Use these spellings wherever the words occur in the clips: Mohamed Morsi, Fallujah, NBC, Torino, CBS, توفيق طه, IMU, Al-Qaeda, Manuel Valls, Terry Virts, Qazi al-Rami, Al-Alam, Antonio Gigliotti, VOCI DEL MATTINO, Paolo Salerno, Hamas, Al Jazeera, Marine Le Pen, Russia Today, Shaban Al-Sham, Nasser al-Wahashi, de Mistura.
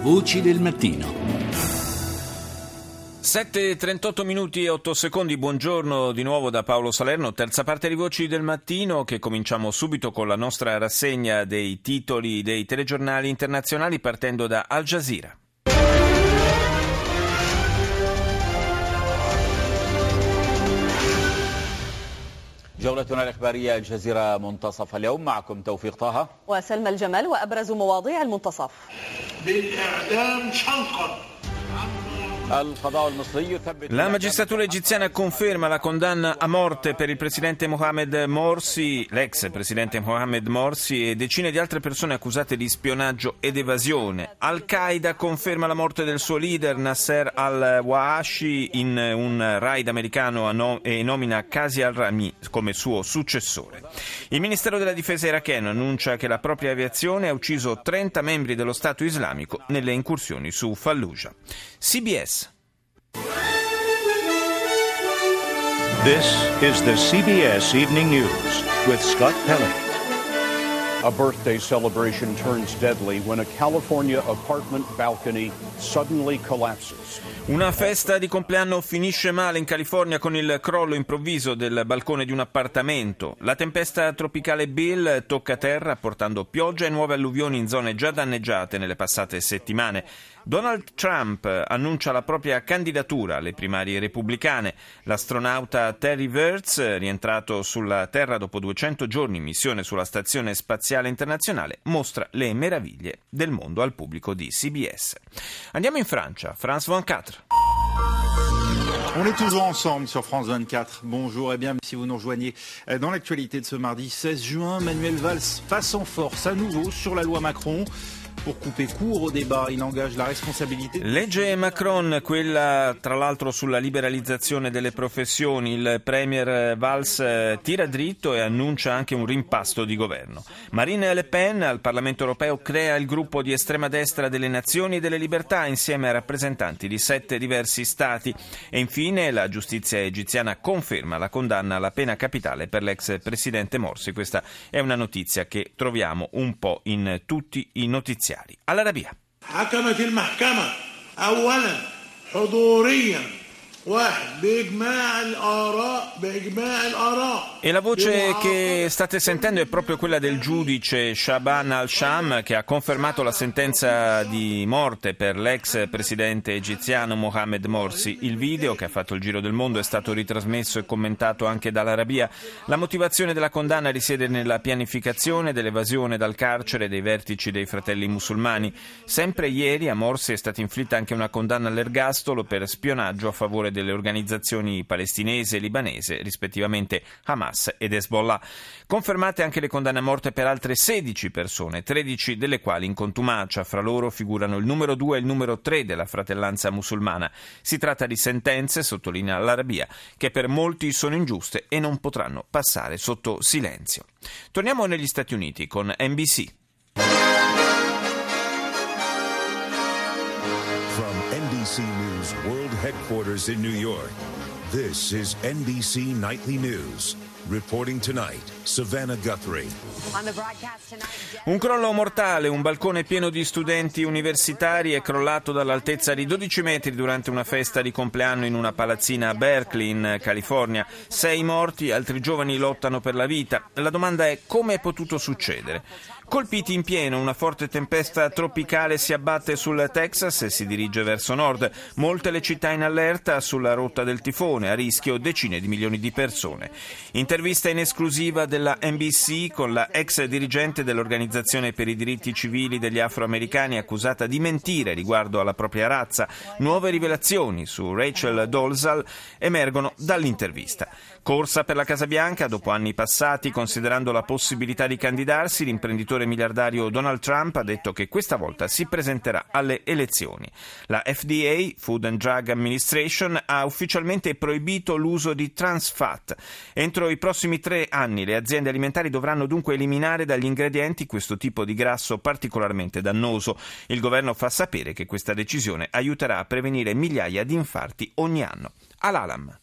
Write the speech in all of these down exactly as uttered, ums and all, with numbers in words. Voci del mattino. sette e trentotto minuti e otto secondi, buongiorno di nuovo da Paolo Salerno, terza parte di Voci del Mattino che cominciamo subito con la nostra rassegna dei titoli dei telegiornali internazionali partendo da Al Jazeera. جولتنا الإخبارية الجزيرة منتصف اليوم معكم توفيق طه وسلمى الجمال وأبرز مواضيع المنتصف. بالإعلام شنقا. La magistratura egiziana conferma la condanna a morte per il presidente Mohamed Morsi, l'ex presidente Mohamed Morsi e decine di altre persone accusate di spionaggio ed evasione. Al-Qaeda conferma la morte del suo leader Nasser al-Wahashi in un raid americano e nomina Qazi al-Rami come suo successore. Il Ministero della Difesa iracheno annuncia che la propria aviazione ha ucciso trenta membri dello Stato islamico nelle incursioni su Fallujah. C B S. This is the C B S Evening News with Scott Pelley. A birthday celebration turns deadly when a California apartment balcony suddenly collapses. Una festa di compleanno finisce male in California con il crollo improvviso del balcone di un appartamento. La tempesta tropicale Bill tocca terra portando pioggia e nuove alluvioni in zone già danneggiate nelle passate settimane. Donald Trump annuncia la propria candidatura alle primarie repubblicane. L'astronauta Terry Virts, rientrato sulla Terra dopo duecento giorni in missione sulla Stazione Spaziale Internazionale, mostra le meraviglie del mondo al pubblico di C B S. Andiamo in Francia, France ventiquattro. On est toujours ensemble sur France vingt-quatre. Bonjour et bienvenue si vous nous rejoignez dans l'actualité de ce mardi seize juin. Manuel Valls passe en force à nouveau sur la loi Macron. Per couper court au débat, il engage la responsabilité. Legge Macron, quella tra l'altro sulla liberalizzazione delle professioni, il premier Valls tira dritto e annuncia anche un rimpasto di governo. Marine Le Pen al Parlamento europeo crea il gruppo di estrema destra delle Nazioni e delle Libertà insieme ai rappresentanti di sette diversi stati. E infine la giustizia egiziana conferma la condanna alla pena capitale per l'ex presidente Morsi. Questa è una notizia che troviamo un po' in tutti i notiziari. All'Arabia. E la voce che state sentendo è proprio quella del giudice Shaban Al-Sham, che ha confermato la sentenza di morte per l'ex presidente egiziano Mohamed Morsi. Il video, che ha fatto il giro del mondo, è stato ritrasmesso e commentato anche dall'Arabia. La motivazione della condanna risiede nella pianificazione dell'evasione dal carcere dei vertici dei fratelli musulmani. Sempre ieri a Morsi è stata inflitta anche una condanna all'ergastolo per spionaggio a favore delle organizzazioni palestinese e libanese, rispettivamente Hamas ed Hezbollah. Confermate anche le condanne a morte per altre sedici persone, tredici delle quali in contumacia. Fra loro figurano il numero due e il numero tre della fratellanza musulmana. Si tratta di sentenze, sottolinea l'Arabia, che per molti sono ingiuste e non potranno passare sotto silenzio. Torniamo negli Stati Uniti con N B C. N B C News World Headquarters in New York. This is N B C Nightly News. Reporting tonight, Savannah Guthrie. Un crollo mortale, un balcone pieno di studenti universitari è crollato dall'altezza di dodici metri durante una festa di compleanno in una palazzina a Berkeley, in California. Sei morti, altri giovani lottano per la vita. La domanda è: come è potuto succedere? Colpiti in pieno, una forte tempesta tropicale si abbatte sul Texas e si dirige verso nord. Molte le città in allerta sulla rotta del tifone, a rischio decine di milioni di persone. Inter- Intervista in esclusiva della N B C con la ex dirigente dell'Organizzazione per i diritti civili degli afroamericani accusata di mentire riguardo alla propria razza. Nuove rivelazioni su Rachel Dolezal emergono dall'intervista. Corsa per la Casa Bianca dopo anni passati, considerando la possibilità di candidarsi, l'imprenditore miliardario Donald Trump ha detto che questa volta si presenterà alle elezioni. La F D A, Food and Drug Administration, ha ufficialmente proibito l'uso di trans fat. Entro i I prossimi tre anni le aziende alimentari dovranno dunque eliminare dagli ingredienti questo tipo di grasso particolarmente dannoso. Il governo fa sapere che questa decisione aiuterà a prevenire migliaia di infarti ogni anno. Al-Alam.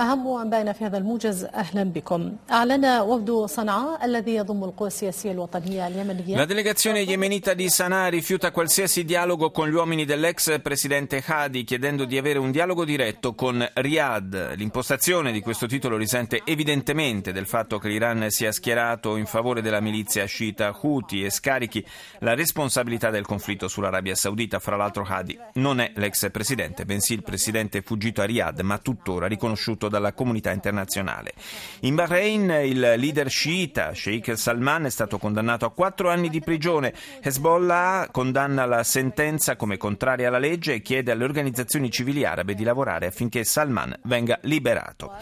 أهم عنبان في هذا الموجز أهلا بكم. أعلن وفد صنعاء الذي يضم القوى السياسية الوطنية اليمنية. La delegazione yemenita di Sana'a rifiuta qualsiasi dialogo con gli uomini dell'ex presidente Hadi, chiedendo di avere un dialogo diretto con Riyadh. L'impostazione di questo titolo risente evidentemente del fatto che l'Iran sia schierato in favore della milizia sciita Houthi e scarichi la responsabilità del conflitto sull'Arabia Saudita. Fra l'altro Hadi non è l'ex presidente, bensì il presidente fuggito a Riyadh, ma tuttora riconosciuto dalla comunità internazionale. In Bahrain il leader sciita Sheikh Salman è stato condannato a quattro anni di prigione. Hezbollah condanna la sentenza come contraria alla legge e chiede alle organizzazioni civili arabe di lavorare affinché Salman venga liberato.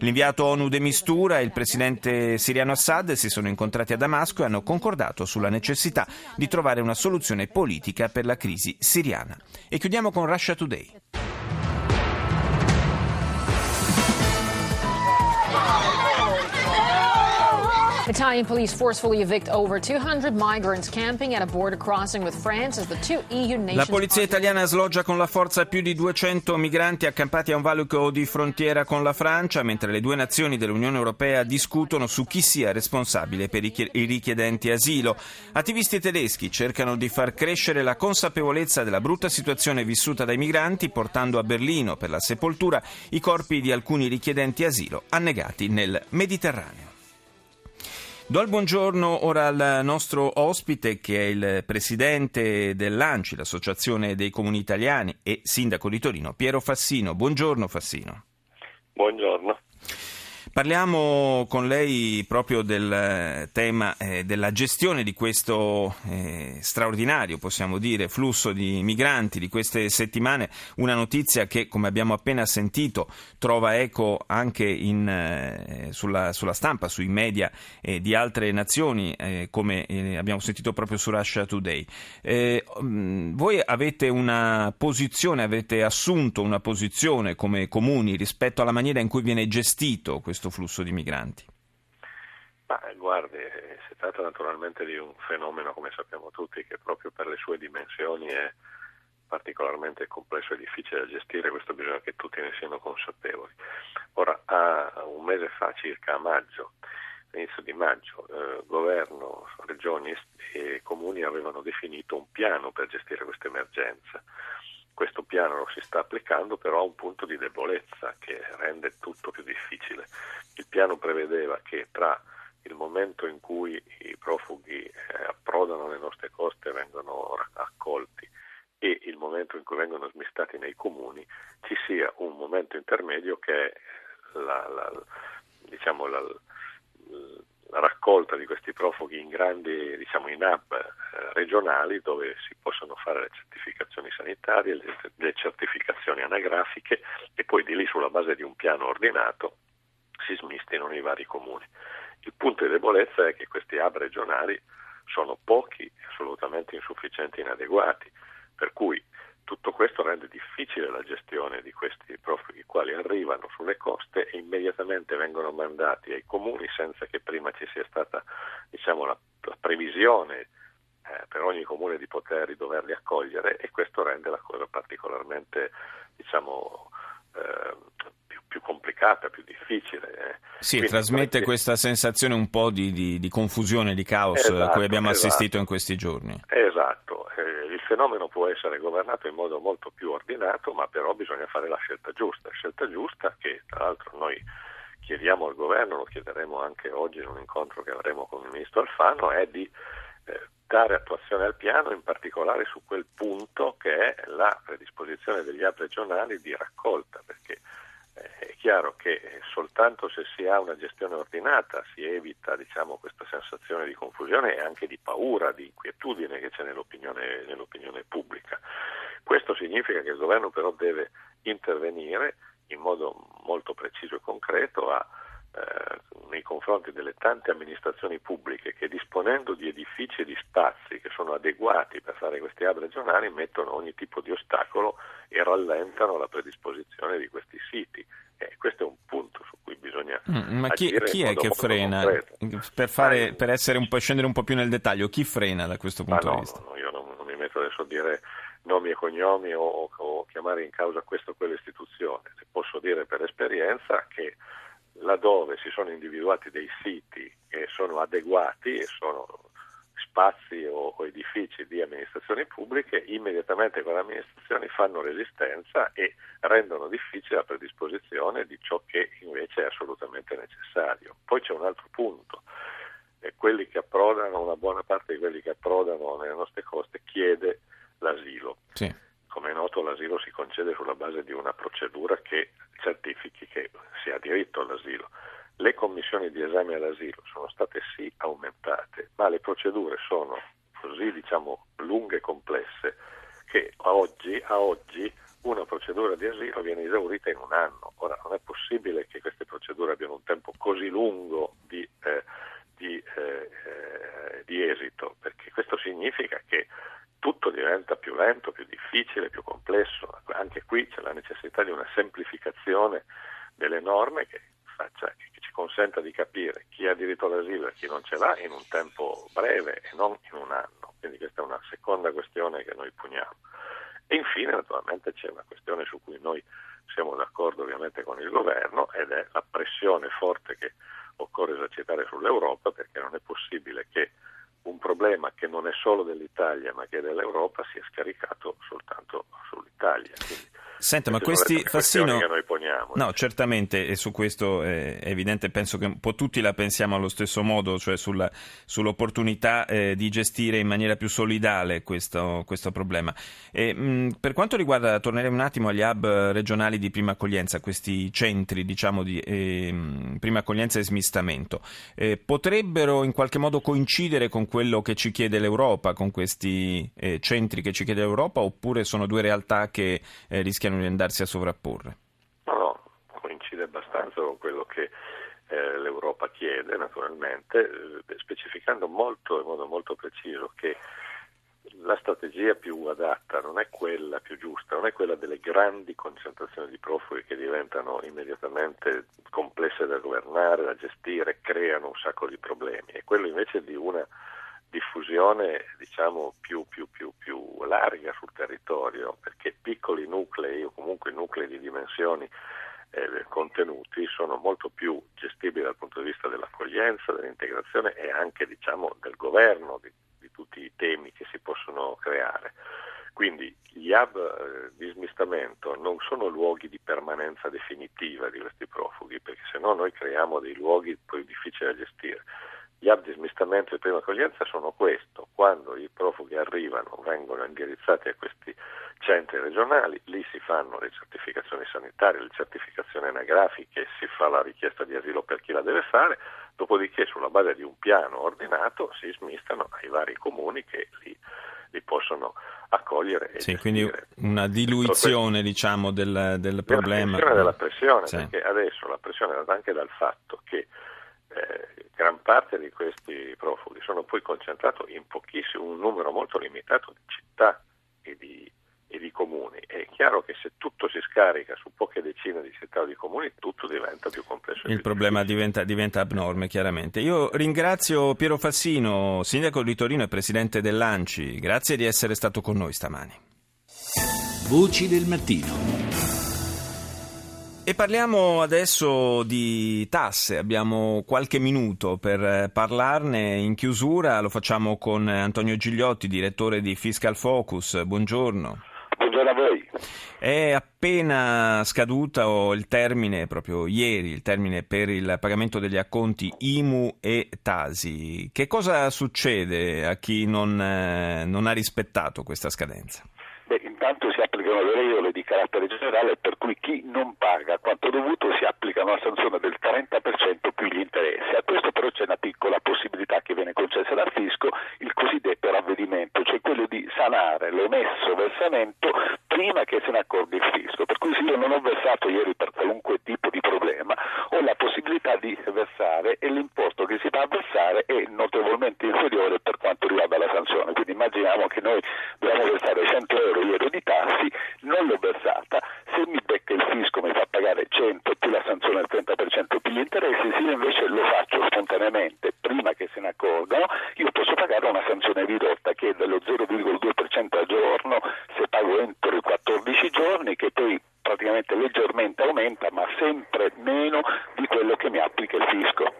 L'inviato ONU de Mistura e il presidente siriano Assad si sono incontrati a Damasco e hanno concordato sulla necessità di trovare una soluzione politica per la crisi siriana. E chiudiamo con Russia Today. Italian police forcefully evict over two hundred migrants camping at a border crossing with France as the two E U nations. La polizia italiana sloggia con la forza più di duecento migranti accampati a un valico di frontiera con la Francia, mentre le due nazioni dell'Unione Europea discutono su chi sia responsabile per i richiedenti asilo. Attivisti tedeschi cercano di far crescere la consapevolezza della brutta situazione vissuta dai migranti, portando a Berlino per la sepoltura i corpi di alcuni richiedenti asilo annegati nel Mediterraneo. Do il buongiorno ora al nostro ospite, che è il presidente dell'A N C I, l'Associazione dei Comuni Italiani, e sindaco di Torino, Piero Fassino. Buongiorno Fassino. Buongiorno. Parliamo con lei proprio del tema eh, della gestione di questo eh, straordinario, possiamo dire, flusso di migranti di queste settimane, una notizia che, come abbiamo appena sentito, trova eco anche in, eh, sulla, sulla stampa, sui media eh, di altre nazioni, eh, come eh, abbiamo sentito proprio su Russia Today. Eh, voi avete una posizione, avete assunto una posizione come comuni rispetto alla maniera in cui viene gestito questo flusso di migranti? Ma guardi, si tratta naturalmente di un fenomeno, come sappiamo tutti, che proprio per le sue dimensioni è particolarmente complesso e difficile da gestire. Questo bisogna che tutti ne siano consapevoli. Ora, a un mese fa circa, a maggio, all'inizio di maggio, eh, governo, regioni e comuni avevano definito un piano per gestire questa emergenza. Questo piano lo si sta applicando, però ha un punto di debolezza che rende tutto più difficile. Il piano prevedeva che tra il momento in cui i profughi eh, approdano alle nostre coste e vengono accolti e il momento in cui vengono smistati nei comuni ci sia un momento intermedio che è la, la, diciamo la, la raccolta di questi profughi in grandi, diciamo in hub eh, regionali, dove si possono fare le certificazioni sanitarie, le, le certificazioni anagrafiche, e poi di lì, sulla base di un piano ordinato, si smistino nei vari comuni. Il punto di debolezza è che questi hub regionali sono pochi, assolutamente insufficienti e inadeguati, per cui tutto questo rende difficile la gestione di questi profughi, i quali arrivano sulle coste e immediatamente vengono mandati ai comuni senza che prima ci sia stata, diciamo, la, la previsione per ogni comune di poter di doverli accogliere, e questo rende la cosa particolarmente, diciamo, eh, più, più complicata, più difficile. Sì, quindi trasmette perché... questa sensazione un po' di, di, di confusione, di caos, esatto, a cui abbiamo assistito, esatto, in questi giorni. Esatto, eh, il fenomeno può essere governato in modo molto più ordinato, ma però bisogna fare la scelta giusta, scelta giusta che tra l'altro noi chiediamo al governo, lo chiederemo anche oggi in un incontro che avremo con il ministro Alfano, è di eh, dare attuazione al piano, in particolare su quel punto che è la predisposizione degli hub regionali di raccolta, perché è chiaro che soltanto se si ha una gestione ordinata si evita, diciamo, questa sensazione di confusione e anche di paura, di inquietudine che c'è nell'opinione, nell'opinione pubblica. Questo significa che il governo però deve intervenire in modo molto preciso e concreto a nei confronti delle tante amministrazioni pubbliche che, disponendo di edifici e di spazi che sono adeguati per fare questi hub regionali, mettono ogni tipo di ostacolo e rallentano la predisposizione di questi siti. Eh, questo è un punto su cui bisogna mm, ma chi, chi è che frena? Per, fare, per essere un po', scendere un po' più nel dettaglio, chi frena da questo punto ah, no, di vista? No, io non, non mi metto adesso a dire nomi e cognomi o, o chiamare in causa questo o quell'istituzione. Le posso posso dire per esperienza che laddove si sono individuati dei siti che sono adeguati e sono spazi o, o edifici di amministrazioni pubbliche, immediatamente quelle amministrazioni fanno resistenza e rendono difficile la predisposizione di ciò che invece è assolutamente necessario. Poi c'è un altro punto, e quelli che approdano, una buona parte di quelli che approdano nelle nostre coste chiede l'asilo. Sì. Come è noto, l'asilo si concede sulla base di una procedura che certifichi che si ha diritto all'asilo. Le commissioni di esame all'asilo sono state sì aumentate, ma le procedure sono così, diciamo, lunghe e complesse che a oggi, a oggi una procedura di asilo viene esaurita in un anno. Ora, non è possibile che queste procedure abbiano un tempo così lungo di, eh, di, eh, eh, di esito, perché questo significa che tutto diventa più lento, più difficile, più complesso. Anche qui c'è la necessità di una semplificazione delle norme che faccia, che ci consenta di capire chi ha diritto all'asilo e chi non ce l'ha in un tempo breve e non in un anno. Quindi questa è una seconda questione che noi poniamo. E infine, naturalmente, c'è una questione su cui noi siamo d'accordo ovviamente con il governo, ed è la pressione forte che occorre esercitare sull'Europa, perché non è possibile che un problema che non è solo dell'Italia ma che è dell'Europa si è scaricato soltanto sull'Italia. Quindi, senta, ma questi Fassino, che noi poniamo, no, diciamo. Certamente, e su questo è evidente, penso che un po' tutti la pensiamo allo stesso modo, cioè sulla, sull'opportunità eh, di gestire in maniera più solidale questo, questo problema. E, mh, per quanto riguarda, tornerei un attimo agli hub regionali di prima accoglienza, questi centri, diciamo, di eh, prima accoglienza e smistamento, eh, potrebbero in qualche modo coincidere con quello che ci chiede l'Europa, con questi eh, centri che ci chiede l'Europa, oppure sono due realtà che eh, rischiano di andarsi a sovrapporre? No, no, coincide abbastanza con quello che eh, l'Europa chiede, naturalmente, eh, specificando molto, in modo molto preciso, che la strategia più adatta non è quella più giusta, non è quella delle grandi concentrazioni di profughi che diventano immediatamente complesse da governare, da gestire, creano un sacco di problemi, è quello invece di una diffusione, diciamo, più, più, più, più larga sul territorio, perché piccoli nuclei o comunque nuclei di dimensioni eh, contenuti sono molto più gestibili dal punto di vista dell'accoglienza, dell'integrazione e anche, diciamo, del governo di, di tutti i temi che si possono creare. Quindi gli hub eh, di smistamento non sono luoghi di permanenza definitiva di questi profughi, perché sennò noi creiamo dei luoghi poi difficili da gestire. Gli hub di smistamento e prima accoglienza sono questo: quando i profughi arrivano vengono indirizzati a questi centri regionali, lì si fanno le certificazioni sanitarie, le certificazioni anagrafiche, si fa la richiesta di asilo per chi la deve fare, dopodiché sulla base di un piano ordinato si smistano ai vari comuni che li, li possono accogliere. E sì, quindi una diluizione, diciamo, del, del problema. Una diluizione della pressione, sì. Perché adesso la pressione è data anche dal fatto che Eh, gran parte di questi profughi sono poi concentrati in pochissimo, un numero molto limitato di città e di, e di comuni. È chiaro che se tutto si scarica su poche decine di città o di comuni, tutto diventa più complesso. Il più problema diventa, diventa abnorme, chiaramente. Io ringrazio Piero Fassino, sindaco di Torino e presidente dell'A N C I. Grazie di essere stato con noi stamani. Voci del mattino. E parliamo adesso di tasse, abbiamo qualche minuto per parlarne in chiusura, lo facciamo con Antonio Gigliotti, direttore di Fiscal Focus. Buongiorno. Buongiorno a voi. È appena scaduto il termine, proprio ieri, il termine per il pagamento degli acconti I M U e T A S I. Che cosa succede a chi non, non ha rispettato questa scadenza? Beh, intanto si applicano le regole di carattere generale per cui chi non paga quanto dovuto si applica una sanzione del trenta per cento più gli interessi. A questo però c'è una piccola possibilità che viene concessa dal fisco, il cosiddetto ravvedimento, cioè quello di sanare l'omesso versamento prima che se ne accordi il fisco. Per cui se io non ho versato ieri per qualunque tipo di problema, ho la possibilità di versare e l'importo che si va a versare è notevolmente inferiore per quanto riguarda la sanzione. Quindi immaginiamo che noi dobbiamo versare cento euro ieri di tassi, non l'ho versata, se mi becca il fisco mi fa pagare cento più la sanzione del trenta per cento più gli interessi, se io invece lo faccio spontaneamente prima che se ne accorgano, io posso pagare una sanzione ridotta che è dello zero virgola due per cento al giorno se pago entro i quattordici giorni, che poi praticamente leggermente aumenta meno di quello che mi applica il fisco.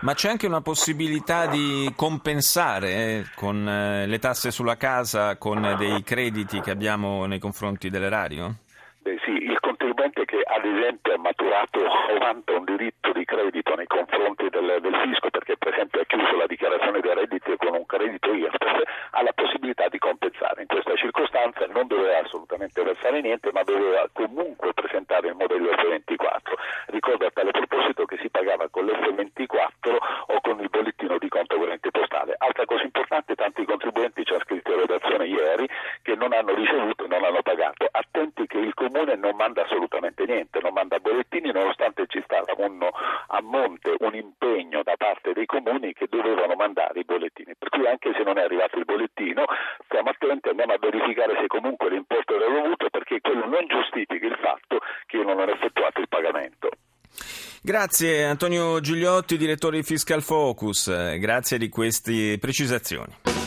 Ma c'è anche una possibilità di compensare eh, con eh, le tasse sulla casa, con eh, dei crediti che abbiamo nei confronti dell'erario? Beh, sì, il contribuente che ad esempio ha maturato o vanta un diritto di credito nei confronti del, del fisco, perché per esempio ha chiuso la dichiarazione dei redditi con un credito I R P E F, ha la possibilità di compensare. In questa circostanza non doveva assolutamente versare niente, ma doveva comunque presentare il modello F ventiquattro. Ricordo a tale proposito che si pagava con l'F ventiquattro o con il bollettino di conto corrente postale. Altra cosa importante, tanti contribuenti, ci ha scritto la redazione ieri, che non hanno ricevuto e non hanno pagato. Attenti che il Comune non manda assolutamente niente, non manda bollettini, nonostante ci stava un, a monte un impegno da parte dei comuni che dovevano mandare i bollettini. Per cui anche se non è arrivato il bollettino, stiamo attenti, andiamo a verificare se comunque l'importo era dovuto, perché quello non giustifica il fatto che io non ho effettuato il pagamento. Grazie Antonio Gigliotti, direttore di Fiscal Focus, grazie di queste precisazioni.